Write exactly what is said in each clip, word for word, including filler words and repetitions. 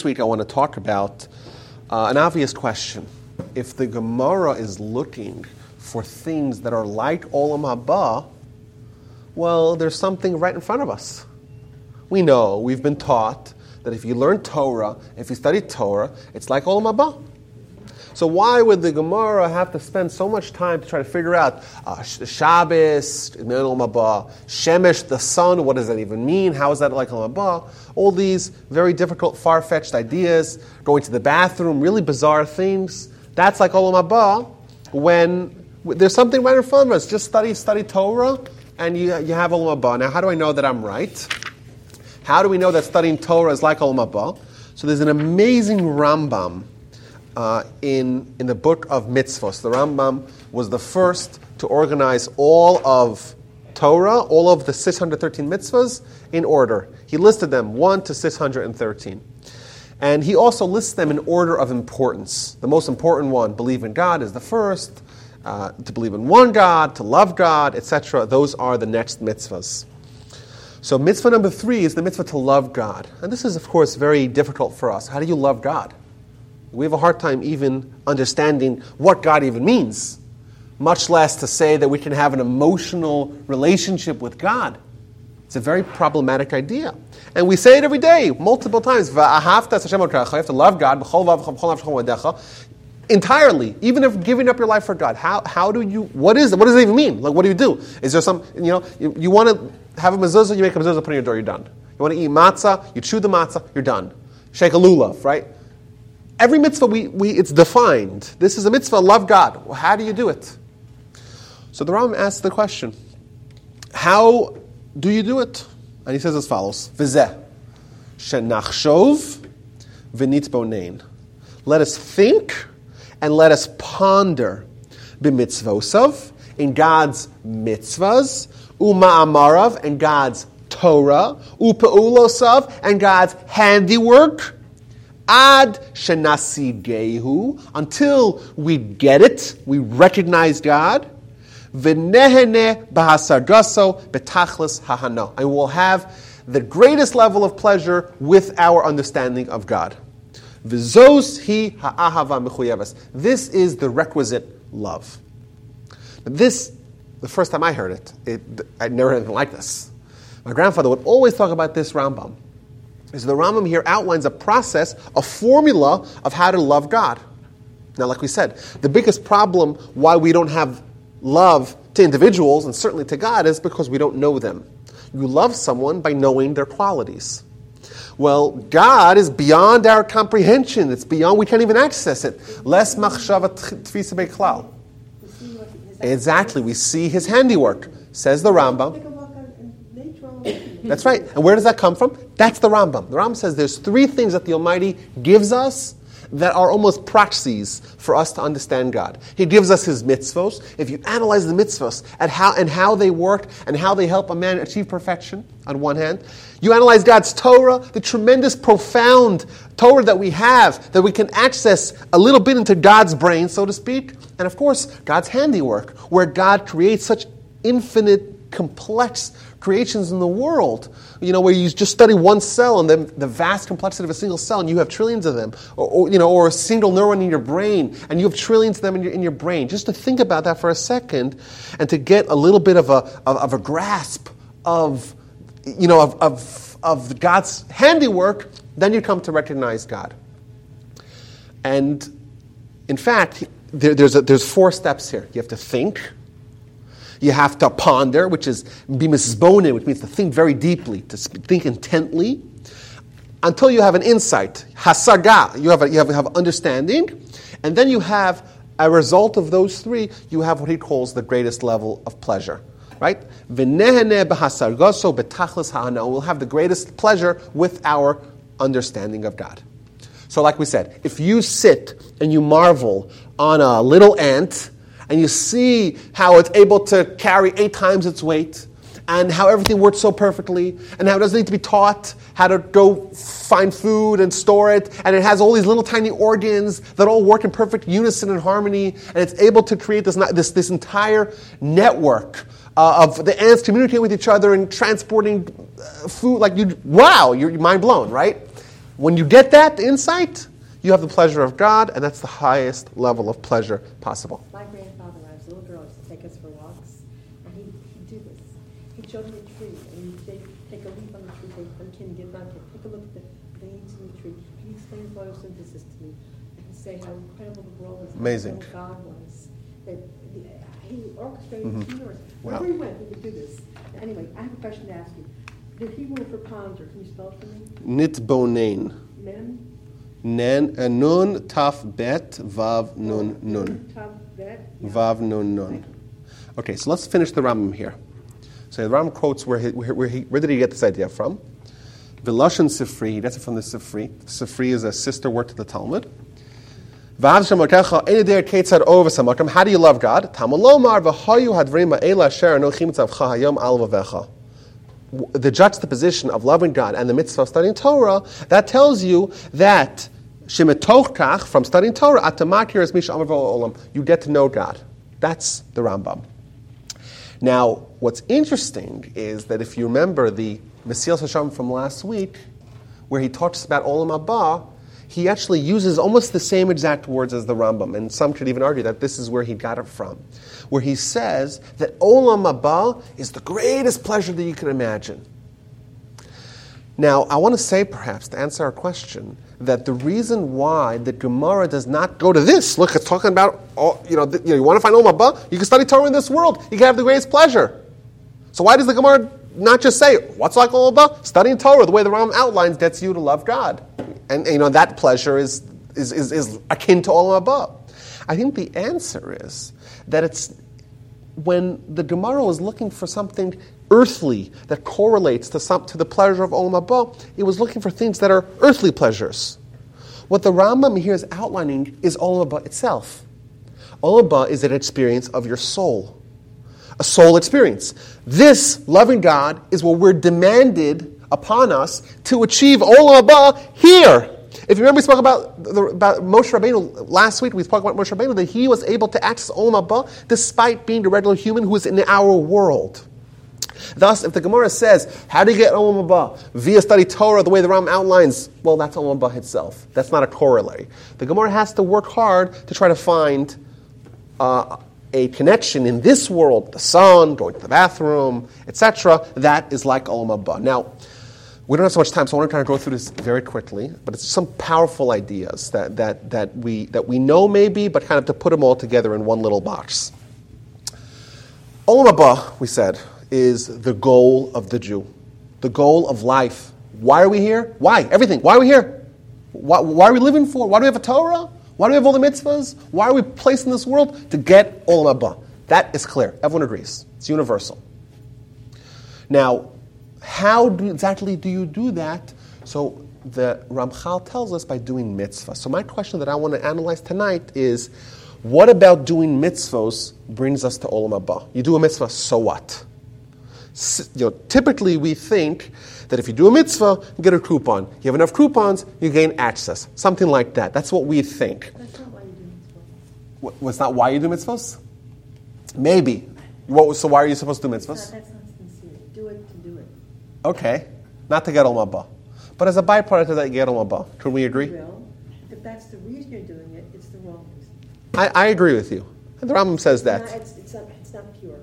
This week I want to talk about uh, an obvious question. If the Gemara is looking for things that are like Olam Haba, well, there's something right in front of us. We know, we've been taught that if you learn Torah, if you study Torah, it's like Olam Haba. So why would the Gemara have to spend so much time to try to figure out uh, Shabbos, Olam Haba, Shemesh, the sun, what does that even mean? How is that like Olam Haba? All these very difficult, far-fetched ideas, going to the bathroom, really bizarre things. That's like Olam Haba when there's something right in front of us. Just study, study Torah, and you, you have Olam Haba. Now, how do I know that I'm right? How do we know that studying Torah is like Olam Haba? So there's an amazing Rambam Uh, in in the book of mitzvahs. The Rambam was the first to organize all of Torah, all of the six hundred thirteen mitzvahs in order. He listed them one to six hundred thirteen. And he also lists them in order of importance. The most important one, believe in God, is the first. Uh, to believe in one God, to love God, et cetera. Those are the next mitzvahs. So mitzvah number three is the mitzvah to love God. And this is, of course, very difficult for us. How do you love God? We have a hard time even understanding what God even means, much less to say that we can have an emotional relationship with God. It's a very problematic idea. And we say it every day, multiple times. You have to love God entirely, even if giving up your life for God. How how do you, what is, what does it even mean? Like, what do you do? Is there some, you know, you, you want to have a mezuzah, you make a mezuzah, put it on your door, you're done. You want to eat matzah, you chew the matzah, you're done. Shake a lulav, right? Every mitzvah, we, we it's defined. This is a mitzvah, love God. Well, how do you do it? So the Rambam asks the question, how do you do it? And he says as follows, V'zeh, shenachshov v'nitbonein. Let us think and let us ponder b'mitzvosav, in God's mitzvahs, u'ma'amarav, in God's Torah, u'pe'ulosav, and God's handiwork, Ad shenasigehu, until we get it, we recognize God. V'nehene b'hasargaso b'tachlis hahano, and we'll have the greatest level of pleasure with our understanding of God. V'zos hi ha'ahava mechuyevas. This is the requisite love. This, the first time I heard it, it I never heard anything like this. My grandfather would always talk about this Rambam. Is the Rambam here outlines a process, a formula of how to love God. Now, like we said, the biggest problem why we don't have love to individuals and certainly to God is because we don't know them. You love someone by knowing their qualities. Well, God is beyond our comprehension. It's beyond, we can't even access it. Les machshava tfisa beklal. Exactly, we see his handiwork, says the Rambam. That's right. And where does that come from? That's the Rambam. The Rambam says there's three things that the Almighty gives us that are almost proxies for us to understand God. He gives us his mitzvos. If you analyze the mitzvos and how, and how they work and how they help a man achieve perfection, on one hand, you analyze God's Torah, the tremendous, profound Torah that we have, that we can access a little bit into God's brain, so to speak. And of course, God's handiwork, where God creates such infinite, complex creations in the world, you know, where you just study one cell and then the vast complexity of a single cell, and you have trillions of them, or, or you know, or a single neuron in your brain, and you have trillions of them in your in your brain. Just to think about that for a second, and to get a little bit of a of, of a grasp of, you know, of, of of God's handiwork, then you come to recognize God. And in fact, there, there's a, there's four steps here. You have to think. You have to ponder, which is bimisbonin, which means to think very deeply, to think intently, until you have an insight, hasaga, you have a, you have, have understanding, and then you have a result of those three, you have what he calls the greatest level of pleasure, right? V'nehene b'hasargaso b'tachlis ha'ana, we'll have the greatest pleasure with our understanding of God. So like we said, if you sit and you marvel on a little ant, and you see how it's able to carry eight times its weight, and how everything works so perfectly, and how it doesn't need to be taught how to go find food and store it, and it has all these little tiny organs that all work in perfect unison and harmony, and it's able to create this this, this entire network uh, of the ants communicating with each other and transporting uh, food. Like you, wow, you're mind blown, right? When you get that insight, you have the pleasure of God, and that's the highest level of pleasure possible. My grandfather, when I was a little girl, used to take us for walks, and he, he'd do this. He'd show me a tree, and he'd take, take a leaf on the tree, take one tin, get back, take a look at the leaves in the tree. He explained photosynthesis to me, and he'd say how incredible the world was. Amazing. How God was. That the, he orchestrated mm-hmm. the universe. Wherever wow. he went, he would do this. Anyway, I have a question to ask you. The Hebrew for ponder, can you spell it for me? Nitbonen. Men? Nen, uh, nun, taf, bet, vav, nun, nun. Taf, bet, yeah. Vav, nun, nun. Okay, so let's finish the Rambam here. So the Rambam quotes where he, where, he, where did he get this idea from? Veloshen Sifri, he gets it from the Sifri. Sifri is a sister word to the Talmud. Vav shemakecha, enidir ketzad ova samakam. How do you love God? Tamalomar v'hayu hadvrima eila asher anochim tzavcha hayom al vavecha. The juxtaposition of loving God and the mitzvah of studying Torah, that tells you that shemetochkach, from studying Torah, atamakir is misha amar v'olam. You get to know God. That's the Rambam. Now, what's interesting is that if you remember the Mesillas Yesharim from last week, where he talks about Olam Haba, he actually uses almost the same exact words as the Rambam, and some could even argue that this is where he got it from, where he says that Olam Haba is the greatest pleasure that you can imagine. Now, I want to say, perhaps, to answer our question, that the reason why the Gemara does not go to this, look, it's talking about, oh, you know, the, you know, you want to find Olam Haba, you can study Torah in this world, you can have the greatest pleasure. So why does the Gemara not just say, what's like Olam Haba? Studying Torah, the way the Rambam outlines, gets you to love God. And, you know, that pleasure is is, is, is akin to Olam Haba. I think the answer is that it's when the Gemara is looking for something earthly that correlates to some, to the pleasure of Olam Haba, it was looking for things that are earthly pleasures. What the Rambam here is outlining is Olam Haba itself. Olam Haba is an experience of your soul. A soul experience. This, loving God, is what we're demanded upon us to achieve Olam Haba here. If you remember, we spoke about, the, about Moshe Rabbeinu last week. We spoke about Moshe Rabbeinu, that he was able to access Olam Haba despite being a regular human who is in our world. Thus, if the Gemara says, how do you get Olam Haba? Via study Torah, the way the Rambam outlines, well, that's Olam Haba itself. That's not a corollary. The Gemara has to work hard to try to find Uh, a connection in this world, the sun, going to the bathroom, et cetera, that is like Olam Haba. Now, we don't have so much time, so I want to kind of go through this very quickly, but it's some powerful ideas that that that we that we know maybe, but kind of to put them all together in one little box. Olam Haba, we said, is the goal of the Jew, the goal of life. Why are we here? Why? Everything. Why are we here? Why, why are we living for? Why do we have a Torah? Why do we have all the mitzvahs? Why are we placed in this world? To get Olam Haba. That is clear. Everyone agrees. It's universal. Now, how do, exactly do you do that? So the Ramchal tells us by doing mitzvah. So my question that I want to analyze tonight is, what about doing mitzvahs brings us to Olam Haba? You do a mitzvah, so what? You know, typically we think that if you do a mitzvah, you get a coupon. You have enough coupons, you gain access. Something like that. That's what we think. That's not why you do mitzvahs. What, what's not why you do mitzvahs? Maybe. What, so why are you supposed to do mitzvahs? No, that's not sincere. Do it to do it. Okay. Not to get Olam Haba. But as a byproduct of that, you get Olam Haba. Can we agree? Well, if that's the reason you're doing it, it's the wrong reason. I, I agree with you. The Rambam says that. No, it's, it's, not, it's not pure.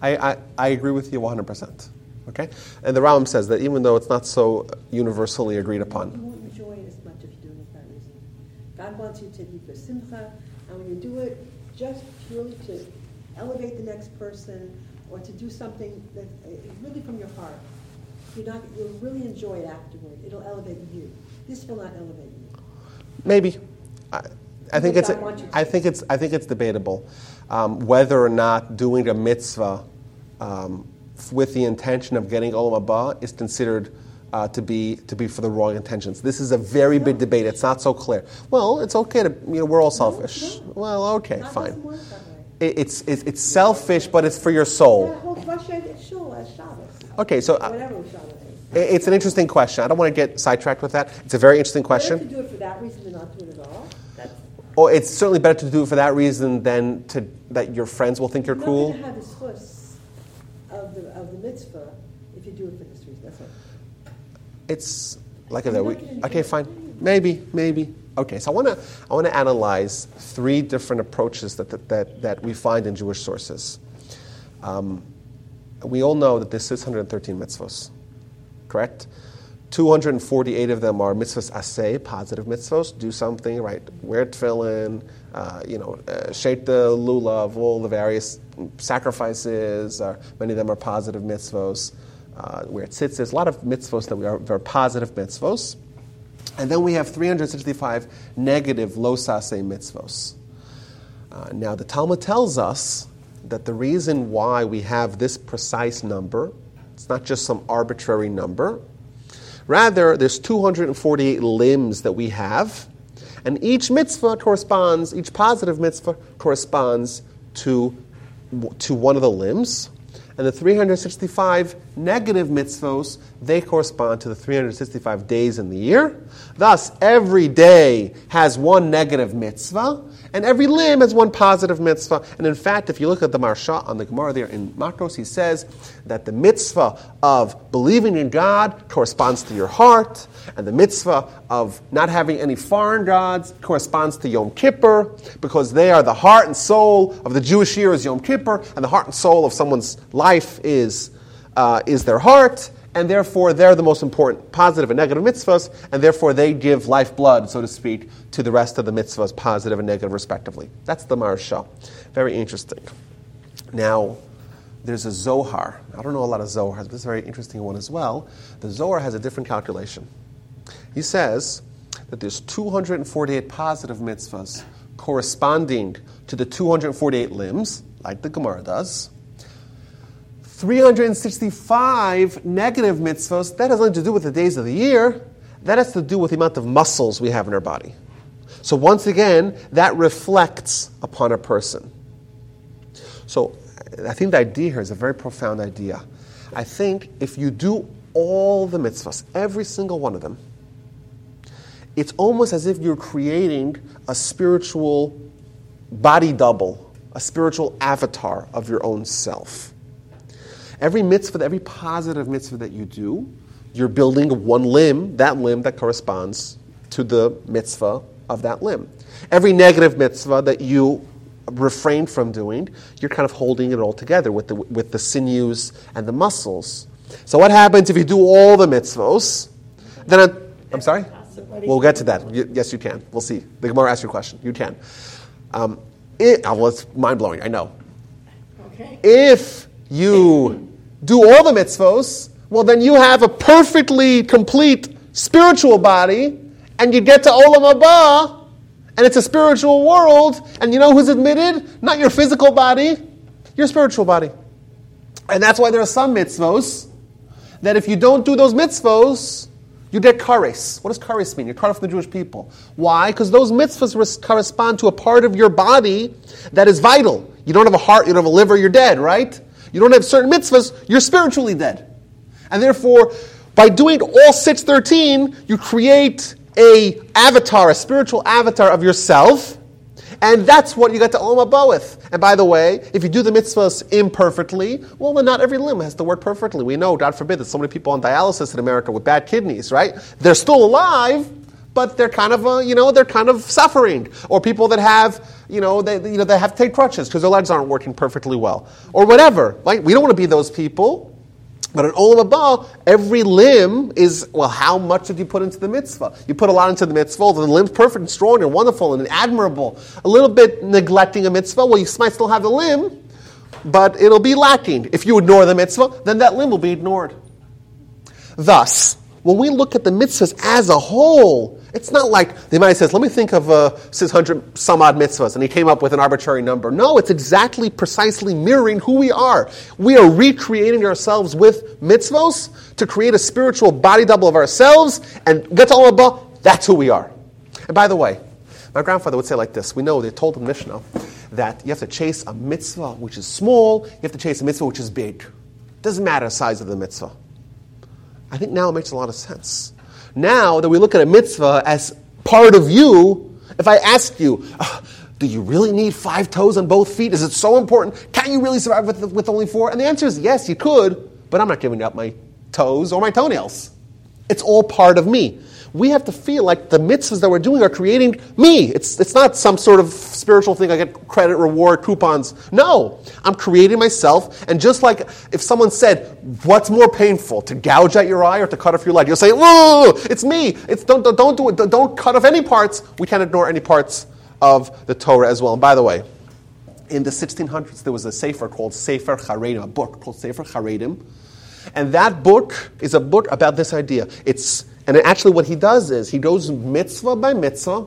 I, I, I agree with you one hundred percent. Okay? And the Rambam says that even though it's not so universally agreed upon. You won't enjoy it as much if you're doing it for that reason. God wants you to be for simcha, and when you do it just purely to elevate the next person or to do something that is really from your heart, you're not, you'll really enjoy it afterward. It'll elevate you. This will not elevate you. Maybe. I, I think it's a, I think it's I think it's debatable um, whether or not doing a mitzvah um, with the intention of getting Olam Haba is considered uh, to be to be for the wrong intentions. This is a very big debate. It's not so clear. Well, it's okay to you know we're all selfish. No, no. Well, okay, that fine. Work that way. It, it's it's it's selfish, but it's for your soul. Yeah, hold Russia at shul as Shabbos. Okay, so whatever Shabbos is. It, it's an interesting question. I don't want to get sidetracked with that. It's a very interesting question. Better to do it for that reason than not do it at all. That's Or oh, it's certainly better to do it for that reason than to that your friends will think you're cruel. You're not going to have the schuss of the of the mitzvah if you do it for this reason. That's right. It's Lack of that. We, okay, fine. Maybe, maybe. Okay, so I want to I want to analyze three different approaches that that, that, that we find in Jewish sources. Um, we all know that there's six hundred thirteen mitzvos, correct? two hundred forty-eight of them are mitzvahs aseh, positive mitzvahs. Do something, right? Wear tefillin, uh, you know, uh, shape the lulav, all the various sacrifices. Or many of them are positive mitzvahs. Uh, wear tzitzis. There's a lot of mitzvahs that we are very positive mitzvahs. And then we have three hundred sixty-five negative los aseh mitzvos. Uh, now, the Talmud tells us that the reason why we have this precise number, it's not just some arbitrary number. Rather, there's two hundred forty-eight limbs that we have, and each mitzvah corresponds, each positive mitzvah corresponds to, to one of the limbs, and the three hundred sixty-five negative mitzvos, they correspond to the three hundred sixty-five days in the year. Thus, every day has one negative mitzvah, and every limb has one positive mitzvah. And in fact, if you look at the Marsha on the Gemara there in Menachos, he says that the mitzvah of believing in God corresponds to your heart, and the mitzvah of not having any foreign gods corresponds to Yom Kippur, because they are the heart and soul of the Jewish year is Yom Kippur, and the heart and soul of someone's life is uh, is their heart, and therefore they're the most important positive and negative mitzvahs, and therefore they give lifeblood, so to speak, to the rest of the mitzvahs, positive and negative respectively. That's the Maharsha. Very interesting. Now, there's a Zohar. I don't know a lot of Zohars, but this is a very interesting one as well. The Zohar has a different calculation. He says that there's two hundred forty-eight positive mitzvahs corresponding to the two hundred forty-eight limbs, like the Gemara does, three hundred sixty-five negative mitzvahs, that has nothing to do with the days of the year. That has to do with the amount of muscles we have in our body. So once again, that reflects upon a person. So I think the idea here is a very profound idea. I think if you do all the mitzvahs, every single one of them, it's almost as if you're creating a spiritual body double, a spiritual avatar of your own self. Every mitzvah, every positive mitzvah that you do, you're building one limb, that limb that corresponds to the mitzvah of that limb. Every negative mitzvah that you refrain from doing, you're kind of holding it all together with the with the sinews and the muscles. So what happens if you do all the mitzvahs? Then I'm, I'm sorry? We'll get to that. You, yes, you can. We'll see. The Gemara asked your question. You can. Um, it, well, it's mind-blowing. I know. Okay. If you do all the mitzvos, well, then you have a perfectly complete spiritual body, and you get to Olam Haba, and it's a spiritual world, and you know who's admitted? Not your physical body, your spiritual body. And that's why there are some mitzvos, that if you don't do those mitzvos, you get kares. What does kares mean? You're cut off from the Jewish people. Why? Because those mitzvahs res- correspond to a part of your body that is vital. You don't have a heart, you don't have a liver, you're dead, right? You don't have certain mitzvahs, you're spiritually dead. And therefore, by doing all six thirteen, you create a avatar, a spiritual avatar of yourself, and that's what you got to Olam Haba with. And by the way, if you do the mitzvahs imperfectly, well, then not every limb has to work perfectly. We know, God forbid, that so many people on dialysis in America with bad kidneys, right? They're still alive, but they're kind of, uh, you know, they're kind of suffering. Or people that have, you know, they, you know, they have to take crutches because their legs aren't working perfectly well, or whatever. Like, we don't want to be those people. But in Olam Haba, every limb is, well, how much did you put into the mitzvah? You put a lot into the mitzvah, the limb's perfect and strong and wonderful and admirable. A little bit neglecting a mitzvah, well, you might still have the limb, but it'll be lacking. If you ignore the mitzvah, then that limb will be ignored. Thus, when we look at the mitzvahs as a whole, it's not like the Imai says, let me think of uh, six hundred some odd mitzvahs, and he came up with an arbitrary number. No, it's exactly, precisely mirroring who we are. We are recreating ourselves with mitzvahs to create a spiritual body double of ourselves, and get to Olam Haba, that's who we are. And by the way, my grandfather would say like this, we know they told him Mishnah that you have to chase a mitzvah which is small, you have to chase a mitzvah which is big. Doesn't matter the size of the mitzvah. I think now it makes a lot of sense. Now that we look at a mitzvah as part of you, if I ask you, oh, do you really need five toes on both feet? Is it so important? Can you really survive with, with only four? And the answer is yes, you could, but I'm not giving up my toes or my toenails. It's all part of me. We have to feel like the mitzvahs that we're doing are creating me. It's it's not some sort of spiritual thing. I get credit, reward, coupons. No, I'm creating myself. And just like if someone said, "What's more painful, to gouge out your eye or to cut off your leg?" You'll say, "Whoa, it's me. It's don't don't do it. Don't cut off any parts." We can't ignore any parts of the Torah as well. And by the way, in the sixteen hundreds, there was a sefer called Sefer Haredim, a book called Sefer Haredim, and that book is a book about this idea. It's And actually what he does is he goes mitzvah by mitzvah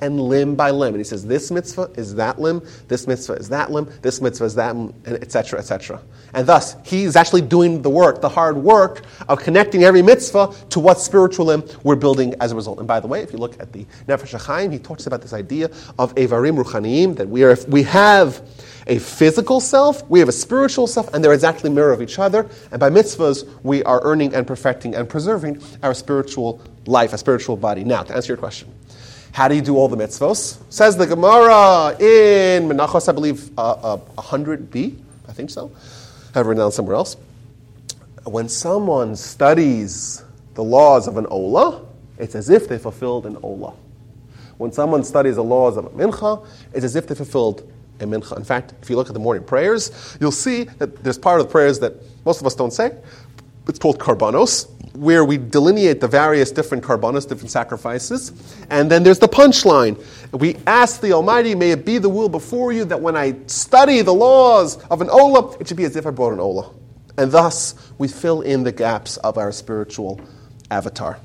and limb by limb. And he says, this mitzvah is that limb, this mitzvah is that limb, this mitzvah is that limb, and et cetera, et cetera. And thus, he's actually doing the work, the hard work of connecting every mitzvah to what spiritual limb we're building as a result. And by the way, if you look at the Nefesh HaChaim, he talks about this idea of evarim ruchaniim, that we are, we have a physical self, we have a spiritual self, and they're exactly a mirror of each other. And by mitzvahs, we are earning and perfecting and preserving our spiritual life, our spiritual body. Now, to answer your question, how do you do all the mitzvos? Says the Gemara in Menachos, I believe, uh, uh, one hundred b, I think so. I have it written down somewhere else. When someone studies the laws of an ola, it's as if they fulfilled an ola. When someone studies the laws of a mincha, it's as if they fulfilled a mincha. In fact, if you look at the morning prayers, you'll see that there's part of the prayers that most of us don't say. It's called karbanos, where we delineate the various different karbanos, different sacrifices. And then there's the punchline. We ask the Almighty, may it be the will before you that when I study the laws of an ola, it should be as if I brought an ola. And thus, we fill in the gaps of our spiritual avatar.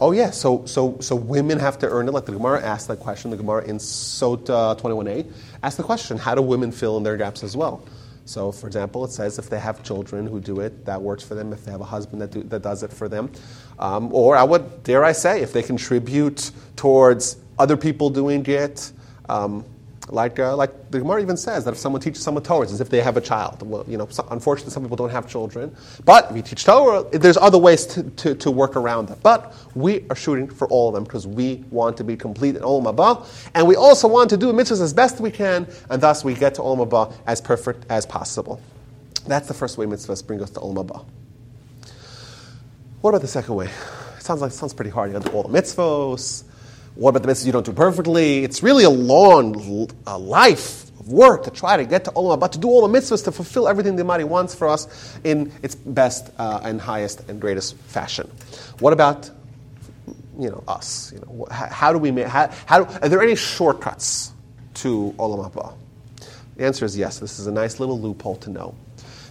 Oh yeah, so so so women have to earn it. Like the Gemara asked that question. The Gemara in Sota twenty-one a asked the question: how do women fill in their gaps as well? So, for example, it says if they have children who do it, that works for them. If they have a husband that do, that does it for them, um, or I would dare I say, if they contribute towards other people doing it, um, like uh, like the Gemara even says that if someone teaches someone Torah, it's as if they have a child. Well, you know, so, unfortunately, some people don't have children, but if you teach Torah, there's other ways to, to, to work around that. But we are shooting for all of them because we want to be complete in Olam Haba, and we also want to do mitzvahs as best we can, and thus we get to Olam Haba as perfect as possible. That's the first way mitzvahs bring us to Olam Haba. What about the second way? It sounds like it sounds pretty hard. You got to do all the mitzvahs. What about the mitzvahs you don't do perfectly? It's really a long a life of work to try to get to Olam Haba, to do all the mitzvahs, to fulfill everything the Almighty wants for us in its best uh, and highest and greatest fashion. What about, you know, us? You know, how, how do we make? How, how do, are there any shortcuts to Olam Haba? The answer is yes. This is a nice little loophole to know.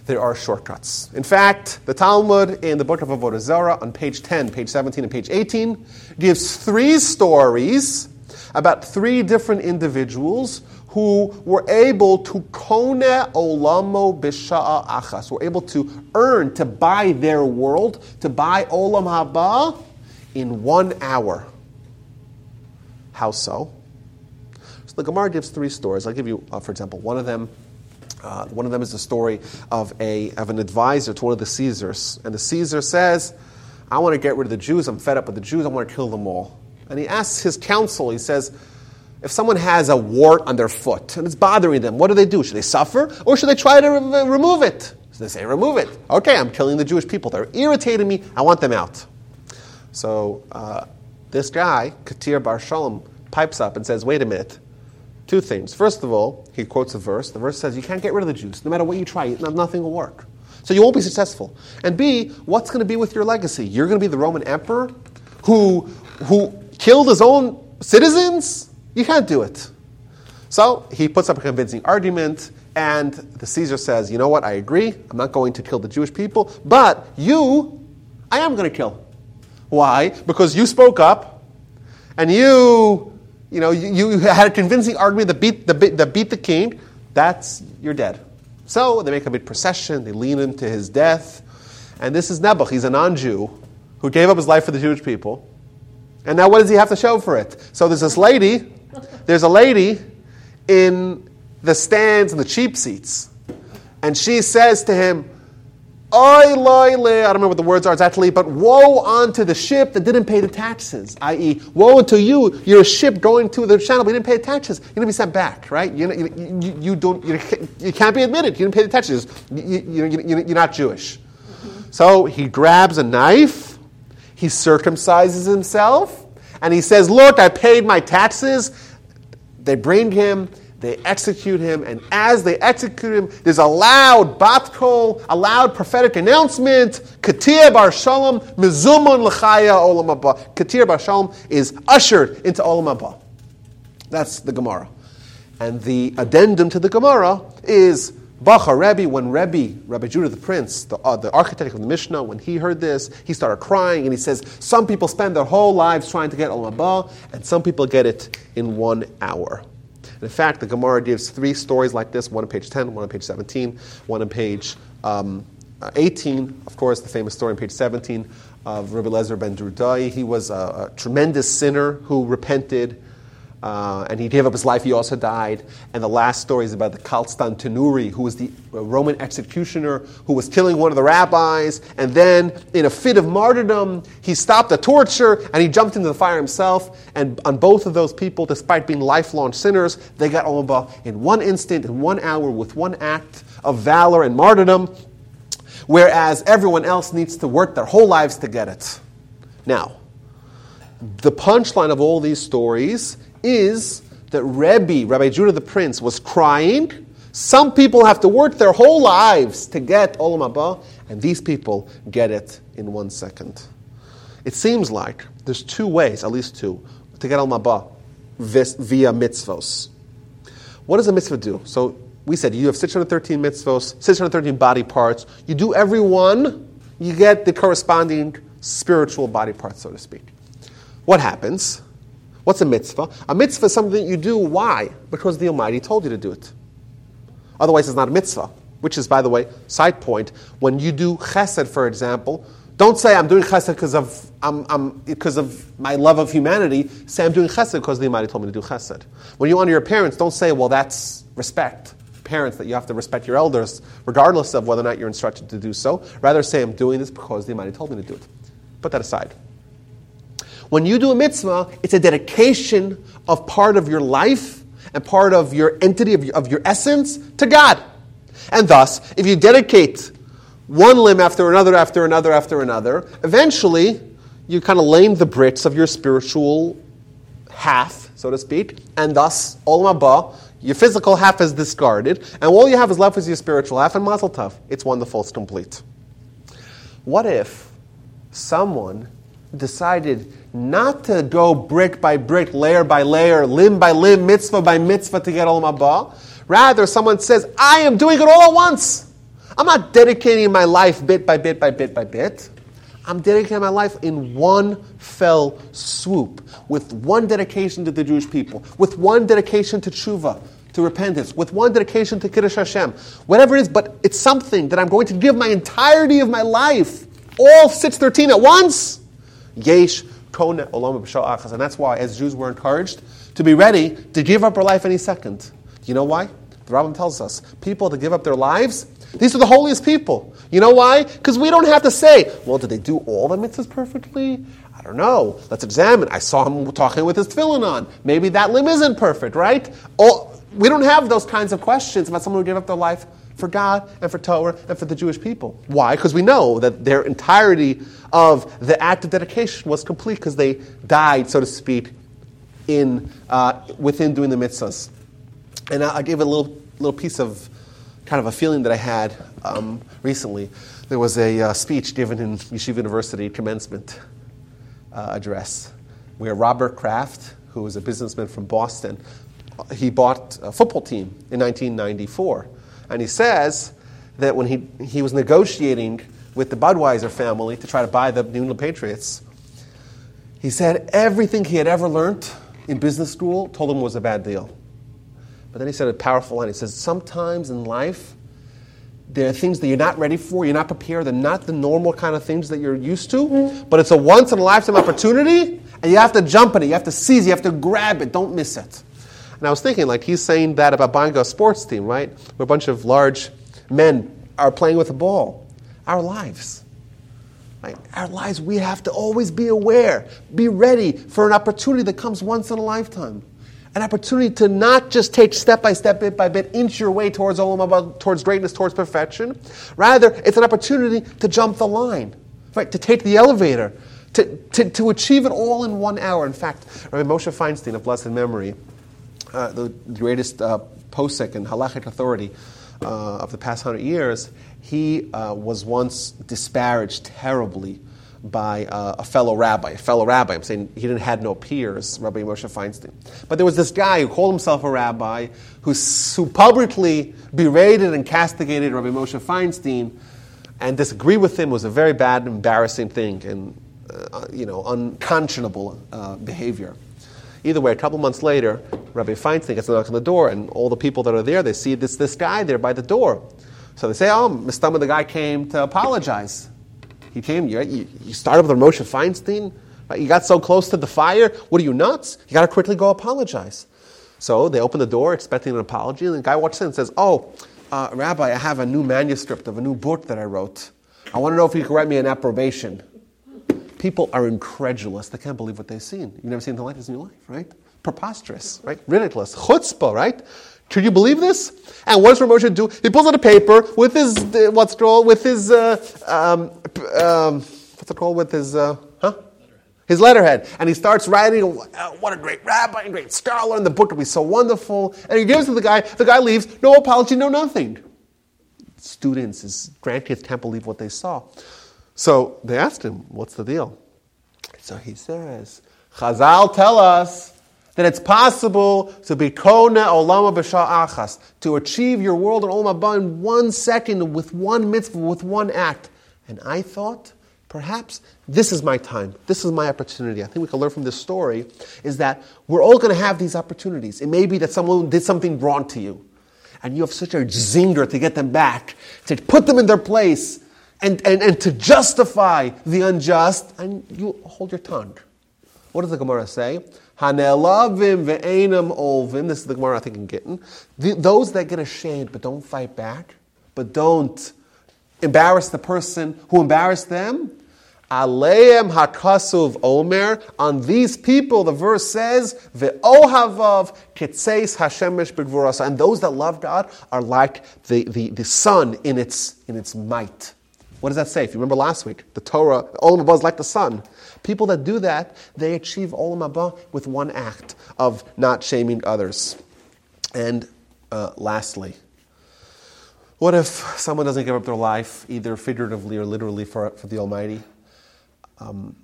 There are shortcuts. In fact, the Talmud in the book of Avodah Zarah on page ten, page seventeen, and page eighteen gives three stories about three different individuals who were able to kone olamo bisha'a achas, were able to earn, to buy their world, to buy Olam Haba in one hour. How so? So the Gemara gives three stories. I'll give you, uh, for example, one of them. Uh, one of them is the story of a of an advisor to one of the Caesars. And the Caesar says, I want to get rid of the Jews. I'm fed up with the Jews. I want to kill them all. And he asks his counsel, he says, if someone has a wart on their foot and it's bothering them, what do they do? Should they suffer or should they try to re- remove it? So they say, remove it. Okay, I'm killing the Jewish people. They're irritating me. I want them out. So uh, this guy, Katir Bar Shalom, pipes up and says, wait a minute. Two things. First of all, he quotes a verse. The verse says, you can't get rid of the Jews. No matter what you try, nothing will work. So you won't be successful. And B, what's going to be with your legacy? You're going to be the Roman emperor who, who killed his own citizens? You can't do it. So he puts up a convincing argument, and the Caesar says, you know what, I agree. I'm not going to kill the Jewish people, but you, I am going to kill. Why? Because you spoke up, and you... You know, you, you had a convincing argument that beat the that beat the king. That's you're dead. So they make a big procession. They lead him to his death, and this is Nebuch. He's a non-Jew who gave up his life for the Jewish people, and now what does he have to show for it? So there's this lady. There's a lady in the stands in the cheap seats, and she says to him, "Oy loy le." I don't remember what the words are exactly, but woe unto the ship that didn't pay the taxes, that is, woe unto you, your ship going to the channel, but you didn't pay the taxes. You're going to be sent back, right? You, you, you, don't, you can't be admitted. You didn't pay the taxes. You, you, you, you're not Jewish. So he grabs a knife, he circumcises himself, and he says, look, I paid my taxes. They bring him, they execute him, and as they execute him, there's a loud bat kol, a loud prophetic announcement, Katir Bar Shalom, Mizumun L'chaya Olam Haba. Katir Bar Shalom is ushered into Olam Haba. That's the Gemara. And the addendum to the Gemara is, Bacha Rebbe, when Rebbe, Rabbi Judah the Prince, the, uh, the architect of the Mishnah, when he heard this, he started crying and he says, some people spend their whole lives trying to get Olam Haba, and some people get it in one hour. And in fact, the Gemara gives three stories like this, one on page ten, one on page seventeen, one on page um, eighteen, of course, the famous story on page seventeen of Rebbe Elazar ben Durdaya. He was a, a tremendous sinner who repented. Uh, and he gave up his life, he also died. And the last story is about the Kalstan Tenuri, who was the Roman executioner who was killing one of the rabbis. And then, in a fit of martyrdom, he stopped the torture and he jumped into the fire himself. And on both of those people, despite being lifelong sinners, they got Olam Haba in one instant, in one hour, with one act of valor and martyrdom, whereas everyone else needs to work their whole lives to get it. Now, the punchline of all these stories is that Rebbe, Rabbi Judah the Prince, was crying. Some people have to work their whole lives to get Olam Haba, and these people get it in one second. It seems like there's two ways, at least two, to get Olam Haba via mitzvos. What does a mitzvah do? So we said you have six hundred thirteen mitzvos, six hundred thirteen body parts. You do every one, you get the corresponding spiritual body part, so to speak. What happens? What's a mitzvah? A mitzvah is something that you do. Why? Because the Almighty told you to do it. Otherwise, it's not a mitzvah. Which is, by the way, side point. When you do chesed, for example, don't say I'm doing chesed because of I'm, I'm, because of my love of humanity. Say I'm doing chesed because the Almighty told me to do chesed. When you honor your parents, don't say, well, that's respect. Parents, that you have to respect your elders, regardless of whether or not you're instructed to do so. Rather, say I'm doing this because the Almighty told me to do it. Put that aside. When you do a mitzvah, it's a dedication of part of your life and part of your entity, of your, of your essence, to God. And thus, if you dedicate one limb after another, after another, after another, eventually you kind of lame the bricks of your spiritual half, so to speak, and thus, Olam Haba, your physical half is discarded, and all you have is left is your spiritual half, and mazel tov, it's wonderful, it's complete. What if someone decided not to go brick by brick, layer by layer, limb by limb, mitzvah by mitzvah to get Olam Haba? Rather, someone says, I am doing it all at once. I'm not dedicating my life bit by bit by bit by bit. I'm dedicating my life in one fell swoop, with one dedication to the Jewish people, with one dedication to tshuva, to repentance, with one dedication to Kiddush Hashem, whatever it is, but it's something that I'm going to give my entirety of my life, all six thirteen at once. Yesh Kone Olam B'Shal Achaz. And that's why, as Jews, we're encouraged to be ready to give up our life any second. Do you know why? The Rambam tells us, people that give up their lives, these are the holiest people. You know why? Because we don't have to say, well, did they do all the mitzvahs perfectly? I don't know. Let's examine. I saw him talking with his tefillin on. Maybe that limb isn't perfect, right? All, we don't have those kinds of questions about someone who gave up their life for God and for Torah and for the Jewish people. Why? Because we know that their entirety of the act of dedication was complete because they died, so to speak, in uh, within doing the mitzvahs. And I, I gave a little little piece of kind of a feeling that I had um, recently. There was a uh, speech given in Yeshiva University commencement uh, address where Robert Kraft, who was a businessman from Boston, he bought a football team in nineteen ninety-four. And he says that when he, he was negotiating with the Budweiser family to try to buy the New England Patriots, he said everything he had ever learned in business school told him was a bad deal. But then he said a powerful line. He says, sometimes in life, there are things that you're not ready for, you're not prepared, they're not the normal kind of things that you're used to, but it's a once-in-a-lifetime opportunity, and you have to jump at it, you have to seize, you have to grab it, don't miss it. And I was thinking, like, he's saying that about buying a sports team, right? Where a bunch of large men are playing with a ball. Our lives. Right? Our lives, we have to always be aware, be ready for an opportunity that comes once in a lifetime. an opportunity to not just take step by step, bit by bit, inch your way towards Olam Haba, towards greatness, towards perfection. Rather, it's an opportunity to jump the line, right? To take the elevator, to, to, to achieve it all in one hour. In fact, Rabbi Moshe Feinstein, of blessed memory, uh, the greatest uh, posek and halachic authority uh, of the past hundred years, he uh, was once disparaged terribly by uh, a fellow rabbi, a fellow rabbi. I'm saying he didn't had no peers, Rabbi Moshe Feinstein. But there was this guy who called himself a rabbi who, who publicly berated and castigated Rabbi Moshe Feinstein and disagreed with him. It was a very bad, embarrassing thing and, uh, you know, unconscionable uh, behavior. Either way, a couple months later, Rabbi Feinstein gets a knock on the door, and all the people that are there, they see this, this guy there by the door. So they say, oh, Mistama, the guy came to apologize. He came, you, you started with Moshe Feinstein, right? You got so close to the fire, what are you, nuts? You got to quickly go apologize. So they open the door expecting an apology, and the guy walks in and says, oh, uh, Rabbi, I have a new manuscript of a new book that I wrote. I want to know if you can write me an approbation. People are incredulous. They can't believe what they've seen. You've never seen anything like this in your life, right? Preposterous, right? Ridiculous. Chutzpah, right? Could you believe this? And what does Rav Moshe do? He pulls out a paper with his uh, what's called with his uh, um, um, what's it called with his uh, huh letterhead. his letterhead, and he starts writing. Oh, what a great rabbi and great scholar, and the book will be so wonderful. And he gives it to the guy. The guy leaves, no apology, no nothing. Students, his grandkids can't believe what they saw. So they asked him, "What's the deal?" So he says, "Chazal tell us that it's possible to be kona olama b'shah achas, to achieve your world in Olam Haba in one second, with one mitzvah, with one act." And I thought, perhaps this is my time. This is my opportunity. I think we can learn from this story is that we're all going to have these opportunities. It may be that someone did something wrong to you, and you have such a zinger to get them back, to put them in their place, and, and, and to justify the unjust, and you hold your tongue. What does the Gemara say? Hanelavim ve'enam olvim. This is the Gemara I think in Gittin. The, those that get ashamed but don't fight back, but don't embarrass the person who embarrassed them. Aleim hakasuv omer. On these people, the verse says, ve'ohavav ketzeis hashemesh b'gvurasa. And those that love God are like the, the, the sun in its in its might. What does that say? If you remember last week, the Torah, Olam Haba is like the sun. People that do that, they achieve Olam Haba with one act of not shaming others. And uh, lastly, what if someone doesn't give up their life, either figuratively or literally, for, for the Almighty, um,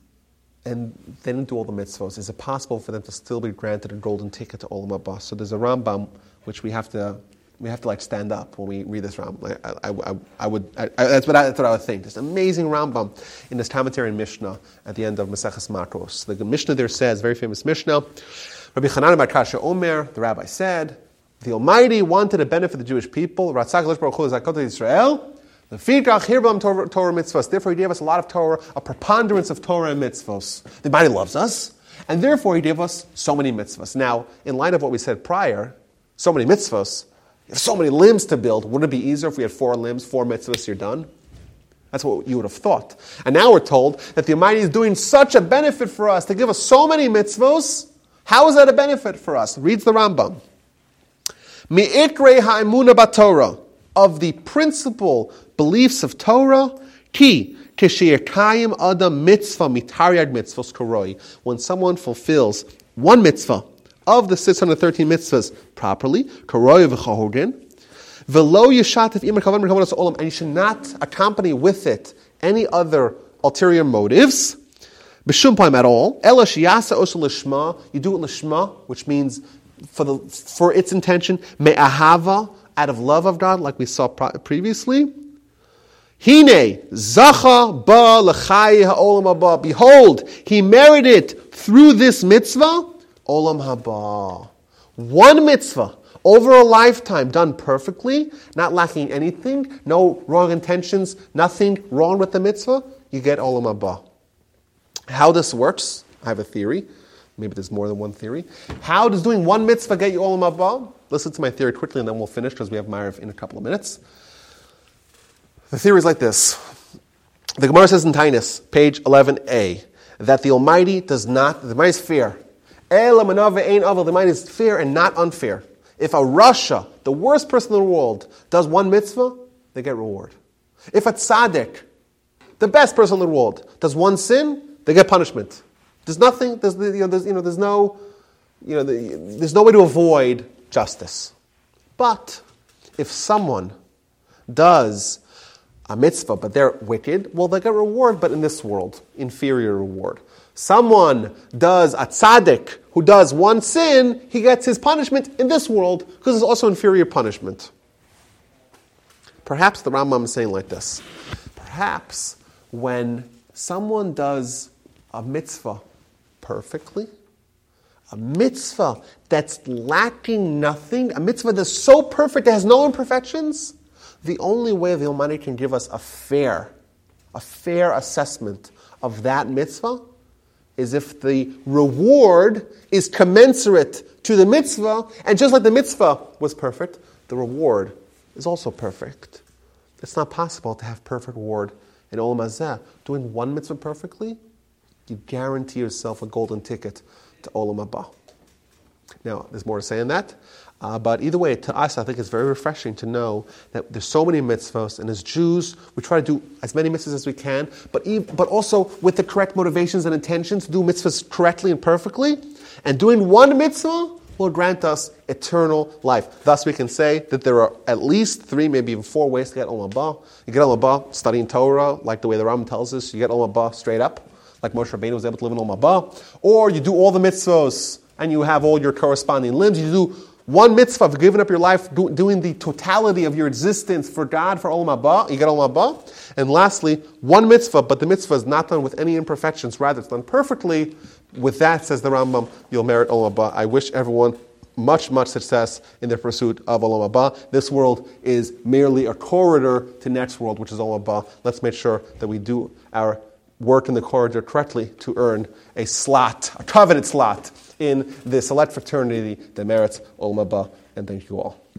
and they didn't do all the mitzvahs? Is it possible for them to still be granted a golden ticket to Olam Haba? So there's a Rambam, which we have to... We have to like stand up when we read this Rambam. I, I, I, I would. I, I, that's what I thought I would think. This amazing Rambam in this commentary in Mishnah at the end of Maseches Makos. The Mishnah there says, very famous Mishnah, Rabbi Chanan bar Kasha Omer, the Rabbi said, the Almighty wanted to benefit the Jewish people. Ratzak Hakadosh Baruch Hu zakot Yisrael. Lefikach hirbam Torah mitzvos. Therefore, He gave us a lot of Torah, a preponderance of Torah and mitzvos. The Almighty loves us, and therefore He gave us so many mitzvos. Now, in light of what we said prior, so many mitzvos. If so many limbs to build, wouldn't it be easier if we had four limbs, four mitzvahs, you're done? That's what you would have thought. And now we're told that the Almighty is doing such a benefit for us, to give us so many mitzvahs. How is that a benefit for us? Reads the Rambam. Mi'ikrei ha'emunah b'Torah, of the principal beliefs of Torah, ki k'sheyekayim adam mitzvah mitaryag mitzvos koroi. When someone fulfills one mitzvah of the six hundred thirteen mitzvahs properly, and you should not accompany with it any other ulterior motives, at all. You do it lishma, which means for the for its intention, me'ahava, out of love of God, like we saw previously. Hine zacha ba l'chayei ha'olam haba. Behold, he merited through this mitzvah Olam Haba. One mitzvah over a lifetime done perfectly, not lacking anything, no wrong intentions, nothing wrong with the mitzvah, you get Olam Haba. How this works, I have a theory. Maybe there's more than one theory. How does doing one mitzvah get you Olam Haba? Listen to my theory quickly and then we'll finish because we have Ma'ariv in a couple of minutes. The theory is like this. The Gemara says in Tainus, page eleven a, that the Almighty does not, the Almighty is fair. The mind is fair and not unfair. If a Russia, the worst person in the world, does one mitzvah, they get reward. If a tzaddik, the best person in the world, does one sin, they get punishment. There's nothing. There's you know. There's you know. There's no. You know. There's no way to avoid justice. But if someone does a mitzvah, but they're wicked, well, they get reward, but in this world, inferior reward. Someone does a tzaddik who does one sin, he gets his punishment in this world because it's also inferior punishment. Perhaps the Rambam is saying like this. Perhaps when someone does a mitzvah perfectly, a mitzvah that's lacking nothing, a mitzvah that's so perfect that has no imperfections, the only way the Almighty can give us a fair, a fair assessment of that mitzvah is if the reward is commensurate to the mitzvah, and just like the mitzvah was perfect, the reward is also perfect. It's not possible to have perfect reward in Olam Hazeh. Doing one mitzvah perfectly, you guarantee yourself a golden ticket to Olam Haba. Now, there's more to say on that. Uh, but either way, to us, I think it's very refreshing to know that there's so many mitzvahs, and as Jews, we try to do as many mitzvahs as we can, but even, but also with the correct motivations and intentions to do mitzvahs correctly and perfectly. And doing one mitzvah will grant us eternal life. Thus, we can say that there are at least three, maybe even four ways to get Olam Haba. You get Olam Haba studying Torah, like the way the Rambam tells us. You get Olam Haba straight up, like Moshe Rabbeinu was able to live in Olam Haba. Or you do all the mitzvahs, and you have all your corresponding limbs. You do one mitzvah of giving up your life, do, doing the totality of your existence for God, for Olam Haba, you get Olam Haba. And lastly, one mitzvah, but the mitzvah is not done with any imperfections, rather it's done perfectly. With that, says the Rambam, you'll merit Olam Haba. I wish everyone much, much success in their pursuit of Olam Haba. This world is merely a corridor to next world, which is Olam Haba. Let's make sure that we do our work in the corridor correctly to earn a slot, a coveted slot, in the select fraternity that merits Olam Haba. And thank you all.